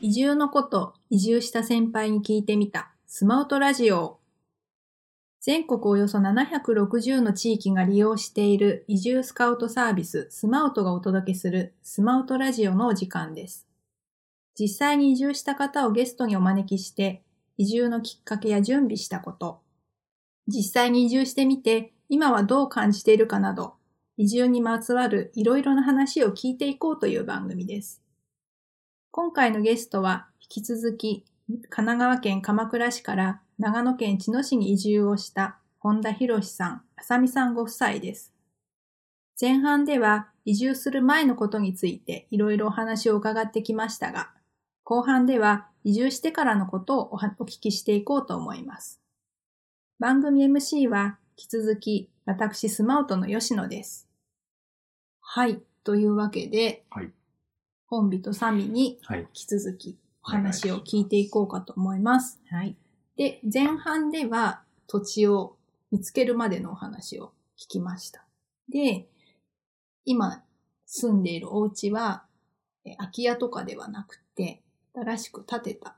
移住のこと、移住した先輩に聞いてみた、スマウトラジオ。全国およそ760の地域が利用している移住スカウトサービス、スマウトがお届けするスマウトラジオのお時間です。実際に移住した方をゲストにお招きして、移住のきっかけや準備したこと、実際に移住してみて、今はどう感じているかなど、移住にまつわるいろいろな話を聞いていこうという番組です。今回のゲストは、引き続き、神奈川県鎌倉市から長野県茅野市に移住をした本田博さん、浅見さんご夫妻です。前半では、移住する前のことについていろいろお話を伺ってきましたが、後半では移住してからのことをお聞きしていこうと思います。番組 MC は、引き続き、私、スマウトの吉野です。はい、というわけで、はいコンビとサミに引き続きお話を聞いていこうかと思います。はい。で、前半では土地を見つけるまでのお話を聞きました。で、今住んでいるお家は空き家とかではなくて新しく建てた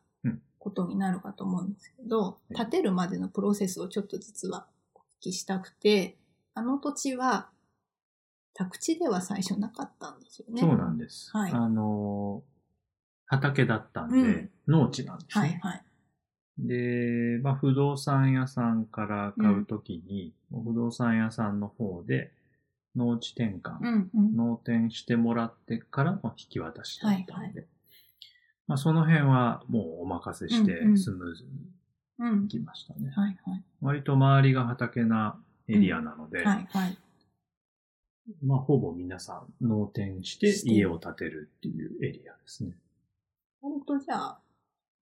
ことになるかと思うんですけど、建てるまでのプロセスをちょっと実はお聞きしたくて、あの土地は宅地では最初なかったんですよね。そうなんです。はい、畑だったんで、農地なんですね。はいはい。で、まあ、不動産屋さんから買うときに、不動産屋さんの方で農地転換、農転してもらってからの引き渡しだったんで、はいはい、まあ、その辺はもうお任せしてスムーズにいきましたね。はいはい。割と周りが畑なエリアなので、はいはい。まあ、ほぼ皆さん、農転して家を建てるっていうエリアですね。本当じゃあ、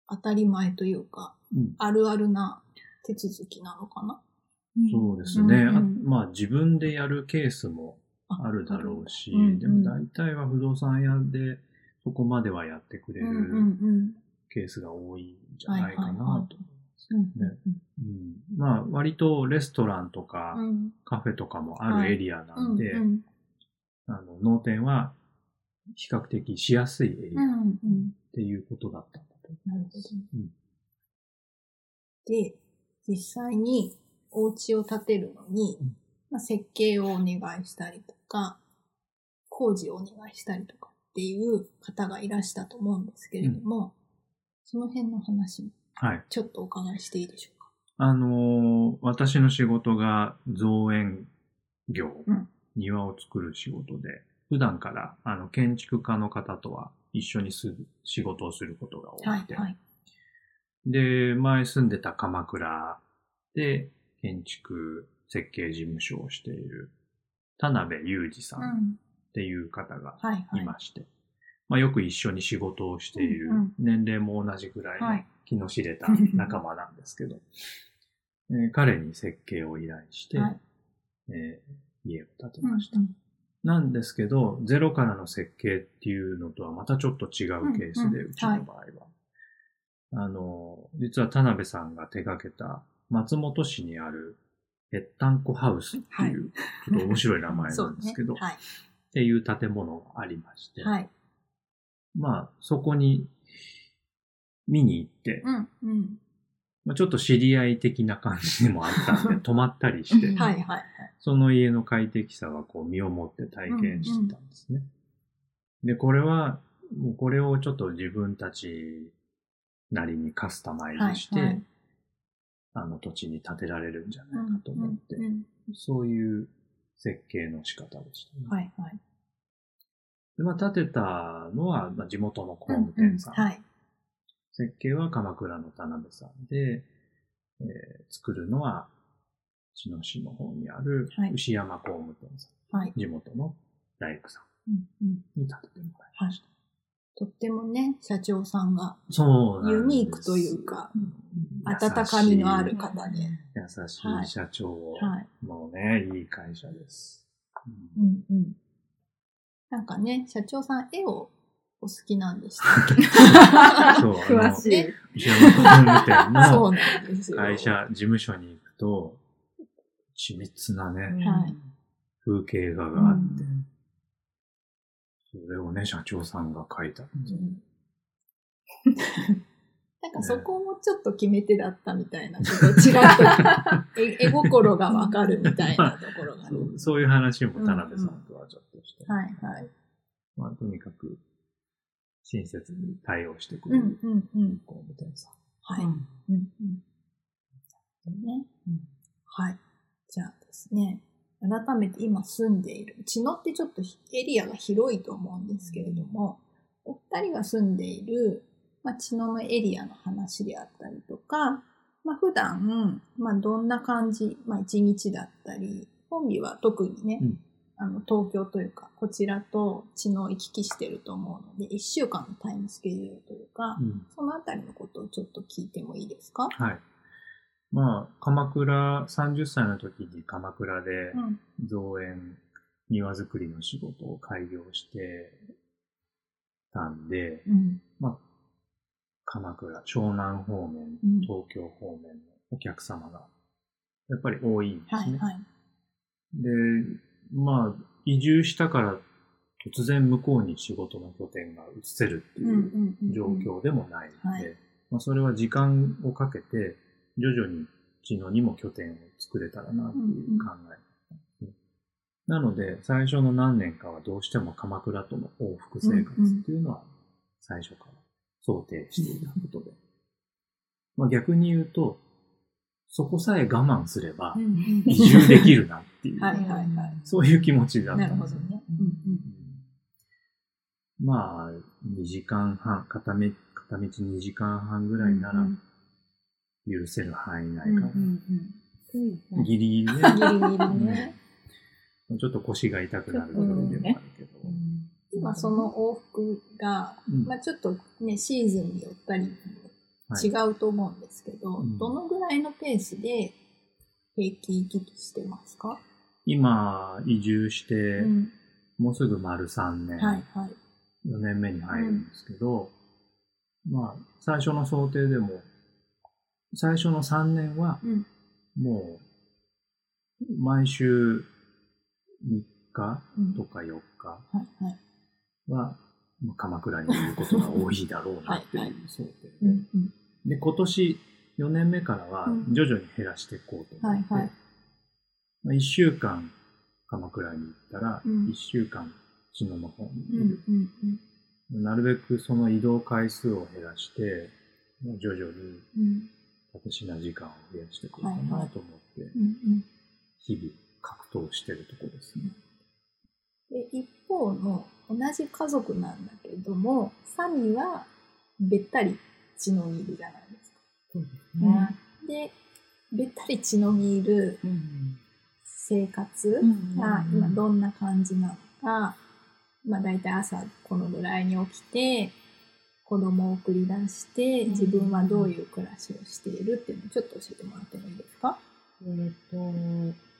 当たり前というか、あるあるな手続きなのかな？そうですね。まあ、自分でやるケースもあるだろうし、でも大体は不動産屋でそこまではやってくれるケースが多いんじゃないかなと。まあ割とレストランとかカフェとかもあるエリアなんで、農店は比較的しやすいエリアっていうことだったんだと思います。で、実際にお家を建てるのに、まあ、設計をお願いしたりとか、工事をお願いしたりとかっていう方がいらしたと思うんですけれども、その辺の話も。はい。ちょっとお伺いしていいでしょうか。私の仕事が造園業、庭を作る仕事で、普段から建築家の方とは一緒に仕事をすることが多くて、はいはい、で、前住んでた鎌倉で建築設計事務所をしている田辺裕二さんっていう方がいまして、まあ、よく一緒に仕事をしている、年齢も同じくらいの、はい気の知れた仲間なんですけど、彼に設計を依頼して、はい家を建てました、なんですけど、ゼロからの設計っていうのとはまたちょっと違うケースで、うちの場合は、実は田辺さんが手掛けた松本市にあるぺったんこハウスっていう、ちょっと面白い名前なんですけど、っていう建物がありまして、まあそこに見に行って、まあ、ちょっと知り合い的な感じでもあったんで、泊まったりして、その家の快適さはこう身をもって体験してたんですね。で、これをちょっと自分たちなりにカスタマイズして、あの土地に建てられるんじゃないかと思って、そういう設計の仕方でしたね。で、まあ、建てたのは、まあ、地元の工務店さん。設計は鎌倉の田辺さんで、作るのは茅野市の方にある牛山工務店さん、地元の大工さんに建ててもらいました。とってもね、社長さんがユニークというか、温かみのある方で、優しい社長のね、いい会社です。なんかね、社長さん絵をお好きなんでしたっけそう、詳しい。牛山工務店の会社、事務所に行くと、緻密なね、風景画があって、それをね、社長さんが描いたって、なんかそこもちょっと決め手だったみたいな、ちょっとちらっと絵心がわかるみたいなところが、ね、まあ、そういう話も田辺さんとはちょっとして、うんうん、はいはい、まあ、とにかく親切に対応してくれる学校みたいなさ、はい、うんうんうんね、うん、はい、じゃあですね、改めて今住んでいる茅野ってちょっとエリアが広いと思うんですけれども、お二人が住んでいる茅野のエリアの話であったりとか、まあ、普段、まあ、どんな感じ、まあ、一日だったり、本日は特にね、うん、東京というかこちらと茅野を行き来してると思うので、1週間のタイムスケジュールというか、うん、そのあたりのことをちょっと聞いてもいいですか？はい、まあ、鎌倉、30歳の時に鎌倉で造園、庭作りの仕事を開業してたんで、うん、まあ、鎌倉、湘南方面、東京方面のお客様がやっぱり多いんですね。はいはい、で、まあ、移住したから突然向こうに仕事の拠点が移せるっていう状況でもないので、それは時間をかけて徐々に茅野にも拠点を作れたらなっていう考えだったんですね。なので、最初の何年かはどうしても鎌倉との往復生活っていうのは最初から想定していたことで。まあ、逆に言うと、そこさえ我慢すれば移住できるなっていう、はいはいはい、そういう気持ちだったんですよね。なるほどね、うんうん、まあ、2時間半、片道2時間半ぐらいなら許せる範囲内かな。うんうんうん、ギリギリね。ちょっと腰が痛くなるところでもあるけど。今その往復が、まあ、ちょっとね、シーズンによったり違うと思うんですけど、はい、どのぐらいのペースで平均行き来してますか？今移住して、もうすぐ丸3年、はいはい、4年目に入るんですけど、まあ、最初の想定でも最初の3年はもう毎週3日とか4日、はいはい、は鎌倉にいることが多いだろうなっていう想定で、はいはい、で今年4年目からは徐々に減らしていこうと思って、はいはい、まあ、1週間鎌倉に行ったら1週間茅野の方にいる、なるべくその移動回数を減らして徐々に私の時間を増やしていこうかなと思って日々格闘してるところですね。で、一方の同じ家族なんだけれども、サミはべったり茅野にいるじゃないですか。そうですね。で、べったり茅野にいる生活が今どんな感じなのか、まあだいたい朝このぐらいに起きて、子供を送り出して、自分はどういう暮らしをしているっていうのをちょっと教えてもらってもいいですか？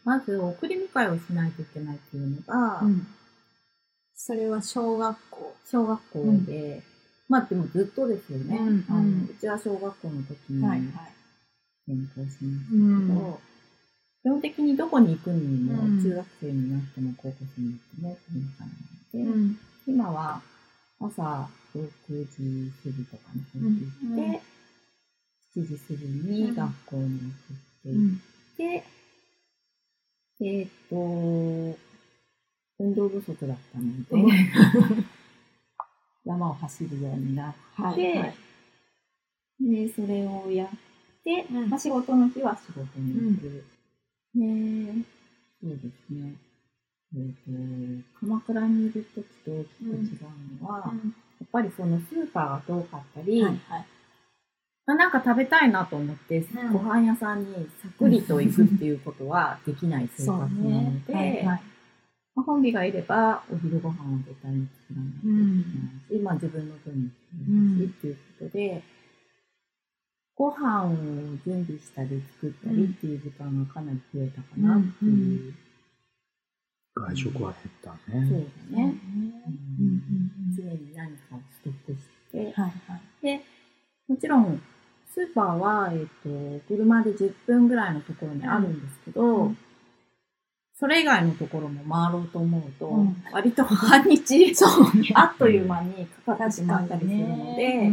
まず送り迎えをしないといけないっていうのが、それは小学校で、まあでもずっとですよね。うちは小学校の時に転校しましたけど、基本的にどこに行くにも、中学生になっても高校生になっても送り迎えなので、今は朝6時過ぎとかに入っていって、7時過ぎに学校に送っていって、運動不足だったので、山を走るようになって、はいはい、でそれをやって、まあ、仕事の日は仕事に行く。そうですね、鎌倉にいる時と大きく違うのは、やっぱりそのスーパーが遠かったり、なんか食べたいなと思って、ご飯屋さんにさくりと行くっていうことはできない生活なので、まあ、本日がいればお昼ご飯を絶対に作らないといけないし、まあ、自分の分に作るしっていうことで、ご飯を準備したり作ったりっていう時間がかなり増えたかなっていう。外食は減ったね。そうだね。常に何かをストックして、で、もちろんスーパーは、車で10分ぐらいのところにあるんですけど、それ以外のところも回ろうと思うと、割と半日あっという間にかかってしまったりするので、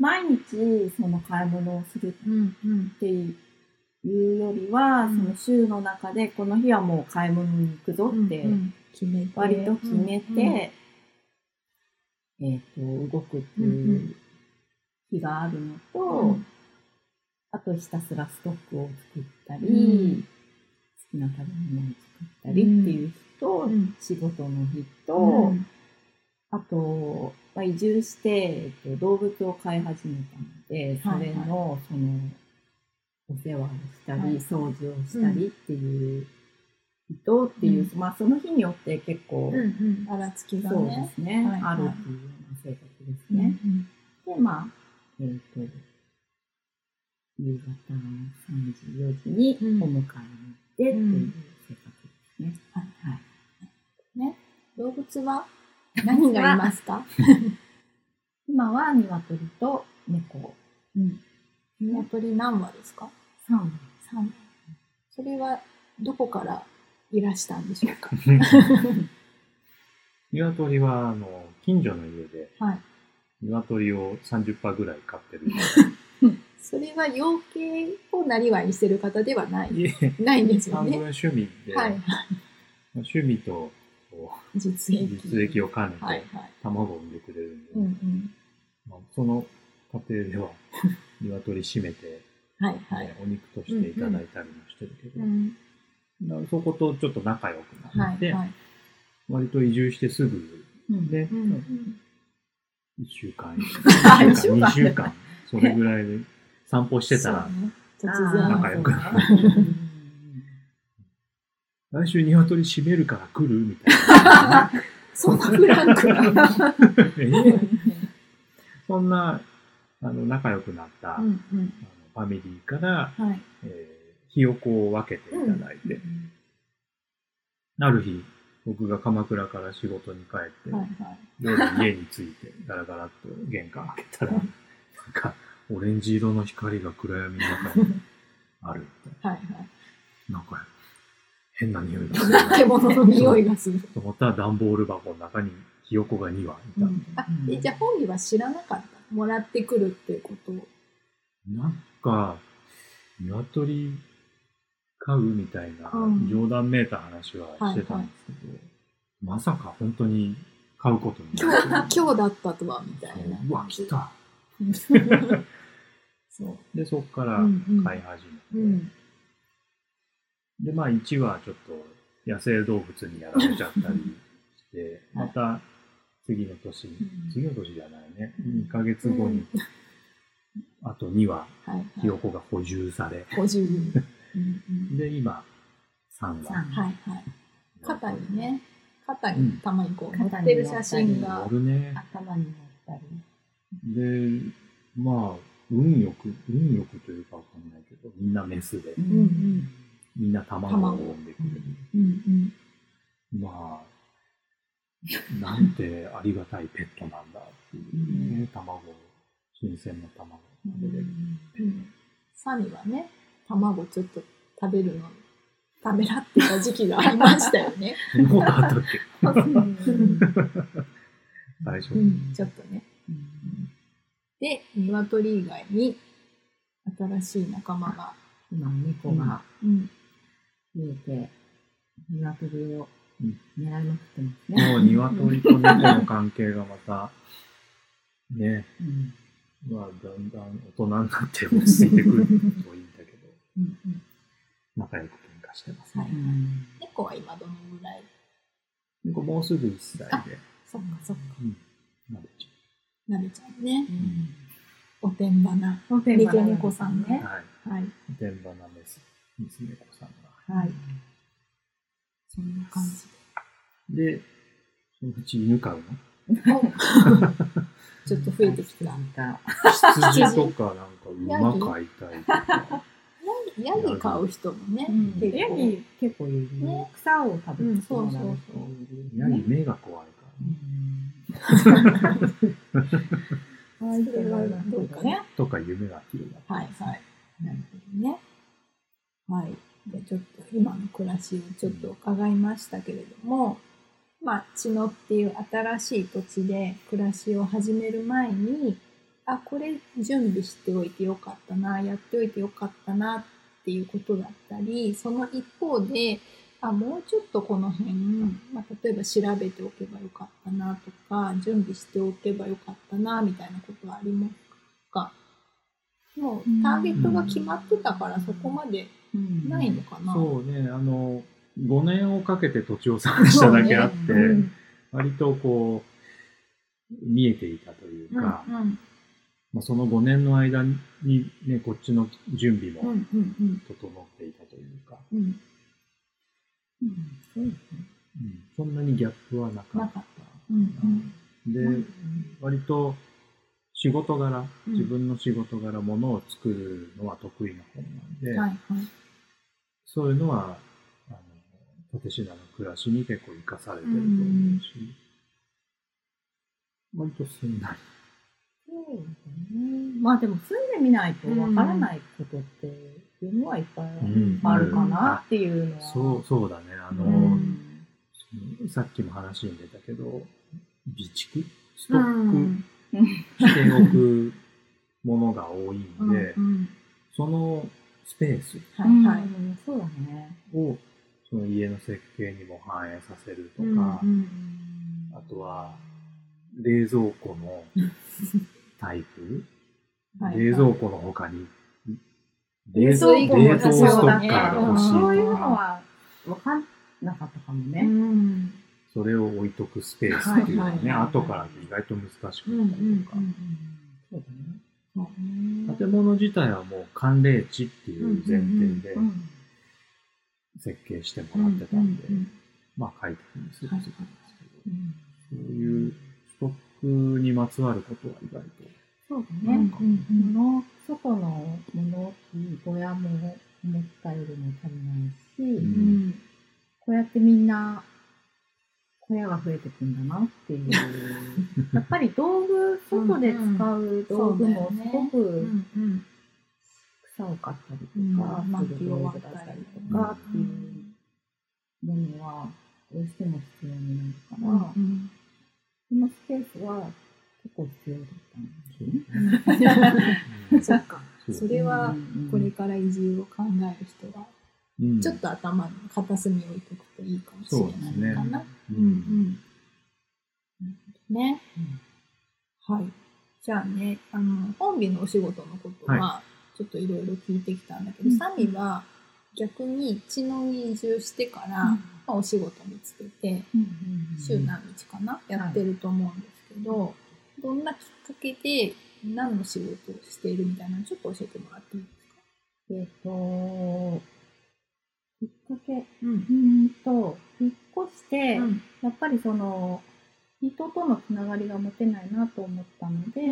毎日その買い物をするっていうよりは、うんうん、その週の中でこの日はもう買い物に行くぞって割と決めて、動くっていう日があるのと、あとひたすらストックを作ったり、好きな食べ物を作ったりっていう日と、仕事の日と、あと、まあ、移住して、動物を飼い始めたので、それの、その、お世話をしたり、掃除をしたりっていう人、っていう、まあその日によって結構、ばらつきがね、そうですね、あるっていうような性格ですね。で、まあ、夕方3時、4時にお迎えに行ってっていう生活ですね。ね、動物は何がいますか？今は鶏と猫。鶏何羽ですか？3羽。それはどこからいらしたんでしょうか？鶏は近所の家で、鶏を30羽ぐらい飼ってる。それは養鶏をなりわいにしてる方ではないんですよね。半分趣味で、趣味と実益を兼ねて、卵を産んでくれるんで、まあ、その過程では鶏締めてお肉としていただいたりもしてるけど、そことちょっと仲良くなって、割と移住してすぐね、1週間、1週間、2週間、それぐらいで散歩してたら仲良くなって。来週鶏閉めるから来るみたいな。そんなフランクな。そんな仲良くなった、ファミリーから、ひよこを分けていただいて、ある日、僕が鎌倉から仕事に帰って、夜家に着いて、ガラガラっと玄関開けたら、オレンジ色の光が暗闇の中にあるみたいな。なんか変な匂いがする。獣の匂いがする。と思ったら段ボール箱の中にひよこが2羽いた。じゃあ本人は知らなかった。もらってくるっていうことを。なんか、鶏飼うみたいな冗談めいた話はしてたんですけど、まさか本当に飼うことになる。今日だったとはみたいな。うわ、来た。で、そこから飼い始めて。で、まあ、1羽ちょっと野生動物にやられちゃったりして、また次の年じゃないね、2ヶ月後に、あと2羽、ひよこが補充され。で、今、3羽。肩にね、肩にたまにこう、乗ってる写真が、頭に乗ったり。で、まあ、運よくというかわかんないけど、みんなメスで。みんな卵を産んでくれる。まあ、なんてありがたいペットなんだっていうね、卵、新鮮な卵を食べれる。サミはね、卵ちょっと食べるのためらってた時期がありましたよね。そんなことあったっけ？大丈夫。ちょっとね。で、鶏以外に新しい仲間が。今、猫が見えて、鶏を狙いまくってますね。もう鶏と猫の関係がまた、ね、まあ、だんだん大人になって落ち着いてくるといいんだけど、仲良く喧嘩してますね。猫は今どのぐらい？猫もうすぐ1歳で。そっかそっか。なべちゃんね。おてんばな、三毛猫さんね。おてんばなです。三毛猫さんが。そんな感じで。で、そのうち犬飼うの？ちょっと増えてきてた。羊とか、なんか馬飼いたいとか。ヤギ飼う人もね。ヤギ結構いるね。草を食べてそうなの。ヤギ目が怖いから。とか夢が広がって。なるほどね。じゃあちょっと今の暮らしをちょっと伺いましたけれども、まあ茅野っていう新しい土地で暮らしを始める前に、あ、これ準備しておいてよかったな、やっておいてよかったなっていうことだったり、その一方で、あ、もうちょっとこの辺、例えば調べておけばよかったなとか、準備しておけばよかったなみたいなことはありますか？もうターゲットが決まってたからそこまでないのかな。そうね、5年をかけて土地を探しただけあって、割とこう見えていたというか、その5年の間に、ね、こっちの準備も整っていたというか、そんなにギャップはなかった。で、割と仕事柄、自分の仕事柄、ものを作るのは得意な方なんで、そういうのは蓼科の暮らしに結構生かされてると思うし、割とすんなり。そうですね。まあでも住んでみないとわからないことっていうのはいっぱいあるかなっていうのは。そうだね。さっきも話に出たけど、備蓄、ストックしておくものが多いんで、そのスペースをその家の設計にも反映させるとか、あとは冷蔵庫のタイプ、冷蔵庫の他に冷蔵ストッカーが欲しいとか、そういうのは分かんなかったかもね。それを置いとくスペースっていうのはね、後から意外と難しくなったりとか、建物自体はもう寒冷地っていう前提で設計してもらってたんで、快適に過ごせたんですけど、そういうストックにまつわることは意外と。そうだね。外のものを小屋も思ったよりも足りないし、こうやってみんな小屋が増えてくんだなっていう。やっぱり道具、外で使う道具もすごく草を刈ったりとか、薪を割ったりとかっていうものはどうしても必要になるから、このスペースは結構必要だったんですね。そっか。それはこれから移住を考える人はちょっと頭の片隅に置いておくといいかもしれないかな。はい。じゃあね、本日のお仕事のことはちょっといろいろ聞いてきたんだけど、サミは逆に茅野に移住してから、お仕事見つけて、週何日かな、やってると思うんですけど、どんなきっかけで何の仕事をしているみたいなのちょっと教えてもらっていいですか？きっかけ、引っ越して、やっぱりその人とのつながりが持てないなと思ったので、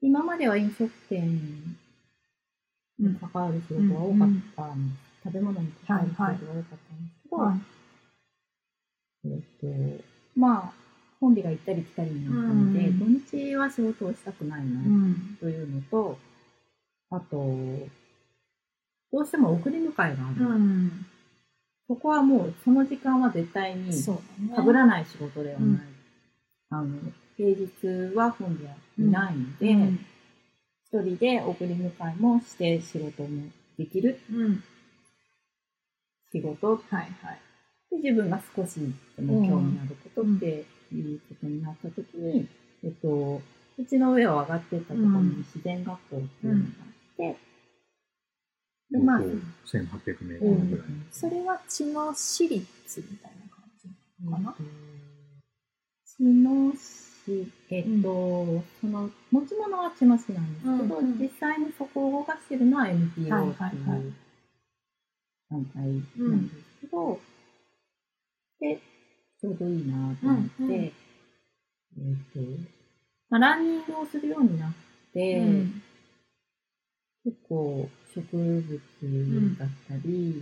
今までは飲食店に関わる仕事が多かったんです。食べ物に関わる仕事が多かったんですけど、コンビが行ったり来たりになったので、土日は仕事をしたくないなというのと、あとどうしても送り迎えがある、そこはもうその時間は絶対に被らない仕事ではない、平日は本部はいないので、一人で送り迎えもして仕事もできる、仕事、で自分が少しでも興味のあることっていうことになったときに、うちの上を上がっていったところに自然学校っていうのがあって、で1800名ぐらい、それは茅野市立みたいな感じかな。茅野市、その持ち物は茅野市なんですけど、実際にそこを動かしてるのは NPO っていう団体なんですけど、でちょうどいいなと思って、ランニングをするようになって、結構植物だったり、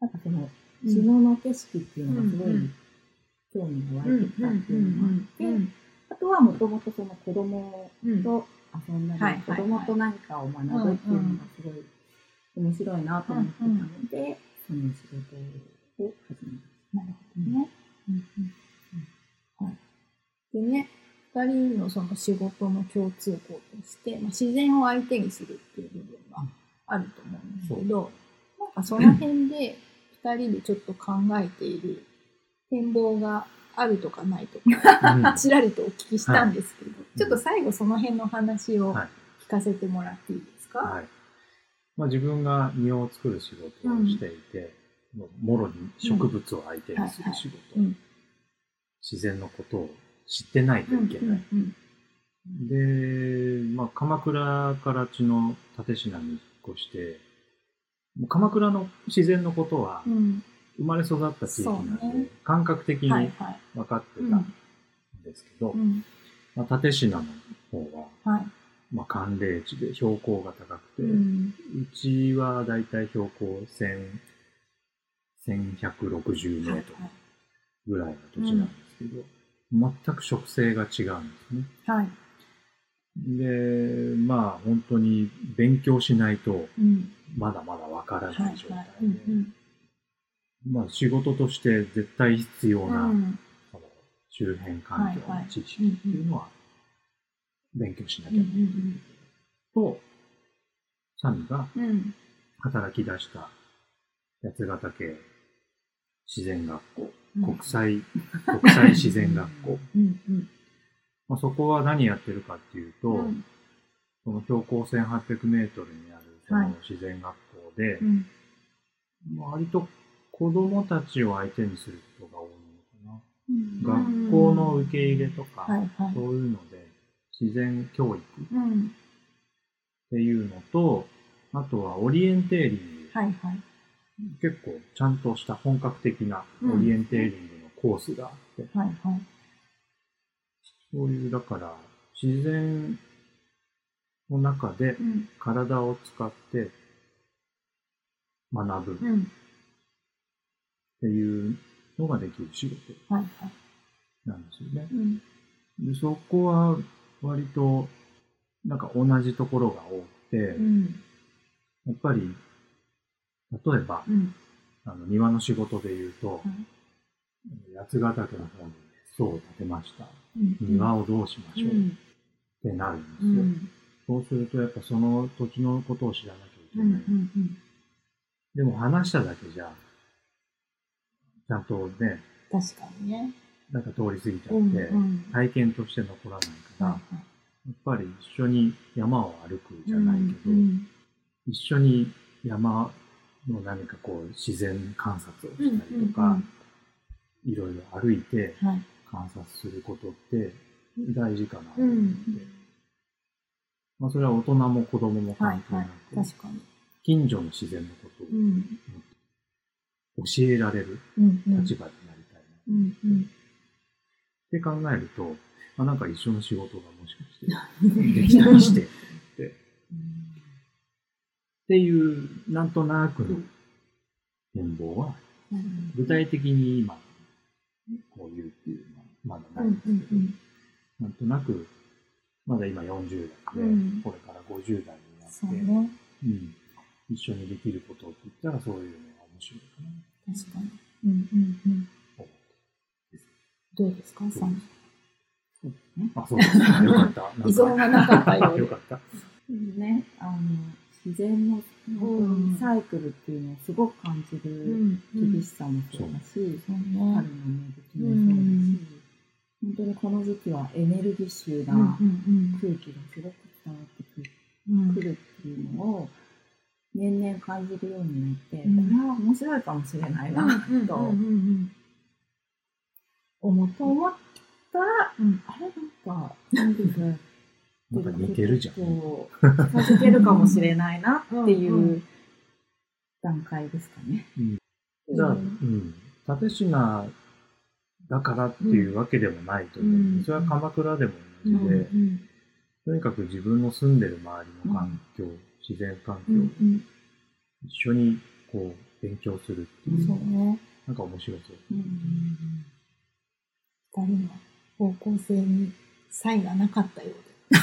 なんかその茅野の景色っていうのがすごい興味が湧いてきたっていうのもあって、あとはもともとその子供と遊んだり、子供と何かを学ぶっていうのがすごい面白いなと思ってたので、その仕事を始めました。なるほどね。でね、2人のその仕事の共通項として、まあ、自然を相手にするっていう部分があると思うんですけど、なんかその辺で2人でちょっと考えている展望があるとかないとか、ちらりとお聞きしたんですけど、はい、ちょっと最後その辺の話を聞かせてもらっていいですか？はい、まあ、自分が庭を作る仕事をしていて、もろに植物を相手にする仕事、自然のことを知ってないといけない。で、まあ、鎌倉から千の蓼科に引っ越して、もう鎌倉の自然のことは、生まれ育った地域なんで、感覚的に分かってたんですけど、まあ、蓼科の方は、まあ、寒冷地で標高が高くて、うちはだいたい標高1160メートルぐらいの土地なんですけど、全く植生が違うんですね。はい。で、まあ本当に勉強しないとまだまだわからない状態で、まあ仕事として絶対必要な、その周辺環境の知識っていうのは勉強しなきゃいけない。と、サミが働き出した八ヶ岳自然学校、国際自然学校。まあ、そこは何やってるかっていうと、その標高1800メートルにあるその自然学校で、割と子供たちを相手にすることが多いのかな。学校の受け入れとか、そういうので、自然教育っていうのと、あとはオリエンテーリング。結構ちゃんとした本格的なオリエンテーリングのコースがあって、そういう、だから自然の中で体を使って学ぶっていうのができる仕事なんですよね。でそこは割となんか同じところが多くて、やっぱり例えば、庭の仕事でいうと、八ヶ岳の方に別荘を建てました、庭をどうしましょう、ってなるんですよ。そうするとやっぱその土地のことを知らなきゃいけない、でも話しただけじゃちゃんとね、確かにね、なんか通り過ぎちゃって、体験として残らないから、やっぱり一緒に山を歩くじゃないけど、一緒に山の何かこう自然観察をしたりとか、いろいろ歩いて観察することって大事かなと思って、まあ、それは大人も子供も関係なく、近所の自然のことを教えられる立場になりたいな、って考えると、まあ、なんか一緒の仕事がもしかしてできたりしてってっていう、なんとなくの展望は、具体的に今、こういうっていうのはまだないんですけど、なんとなく、まだ今40代で、これから50代になって、一緒にできることって言ったら、そういうのが面白いかな。確かに。どうですか、さん。あ、そうですか。よかった。依存がなかったよ。よかった。ね、自然のサイクルっていうのをすごく感じる厳しさもそうだし、春の芽吹きもそうだし、本当にこの時期はエネルギッシュな空気がすごく伝わってくるっていうのを年々感じるようになって、これは面白いかもしれないなと思ったら、あれなんか、何ですか？なんか似てるじゃん。近づけるかもしれないなっていう段階ですかね。じゃあ、蓼科だからっていうわけでもないと思う。それは鎌倉でも同じで、とにかく自分の住んでる周りの環境、自然環境、一緒にこう勉強するっていうのは、なんか面白そう。2人の方向性に差異がなかったようで。よ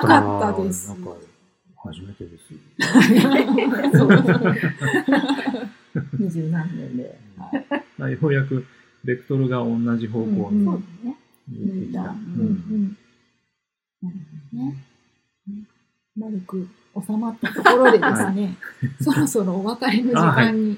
かったです。なんか初めてです。20何年で。ようやくベクトルが同じ方向に言ってた。丸く収まったところでですね、はい、そろそろお別れの時間に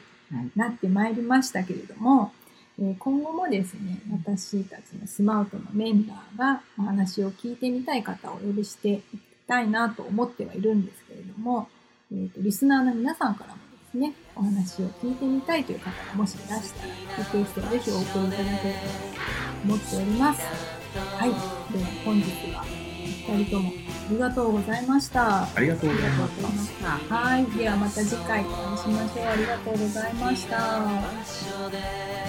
なってまいりましたけれども、はいはい、今後もですね、私たちのスマートのメンバーがお話を聞いてみたい方をお呼びしていきたいなと思ってはいるんですけれども、リスナーの皆さんからもですね、お話を聞いてみたいという方がもしいらしたら、リクエストをぜひお送りいただければと思っております。はい、では本日は2人ともありがとうございました。ありがとうございました。はい、ではまた次回お会いしましょう。ありがとうございました。